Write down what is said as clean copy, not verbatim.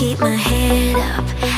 keep my head up.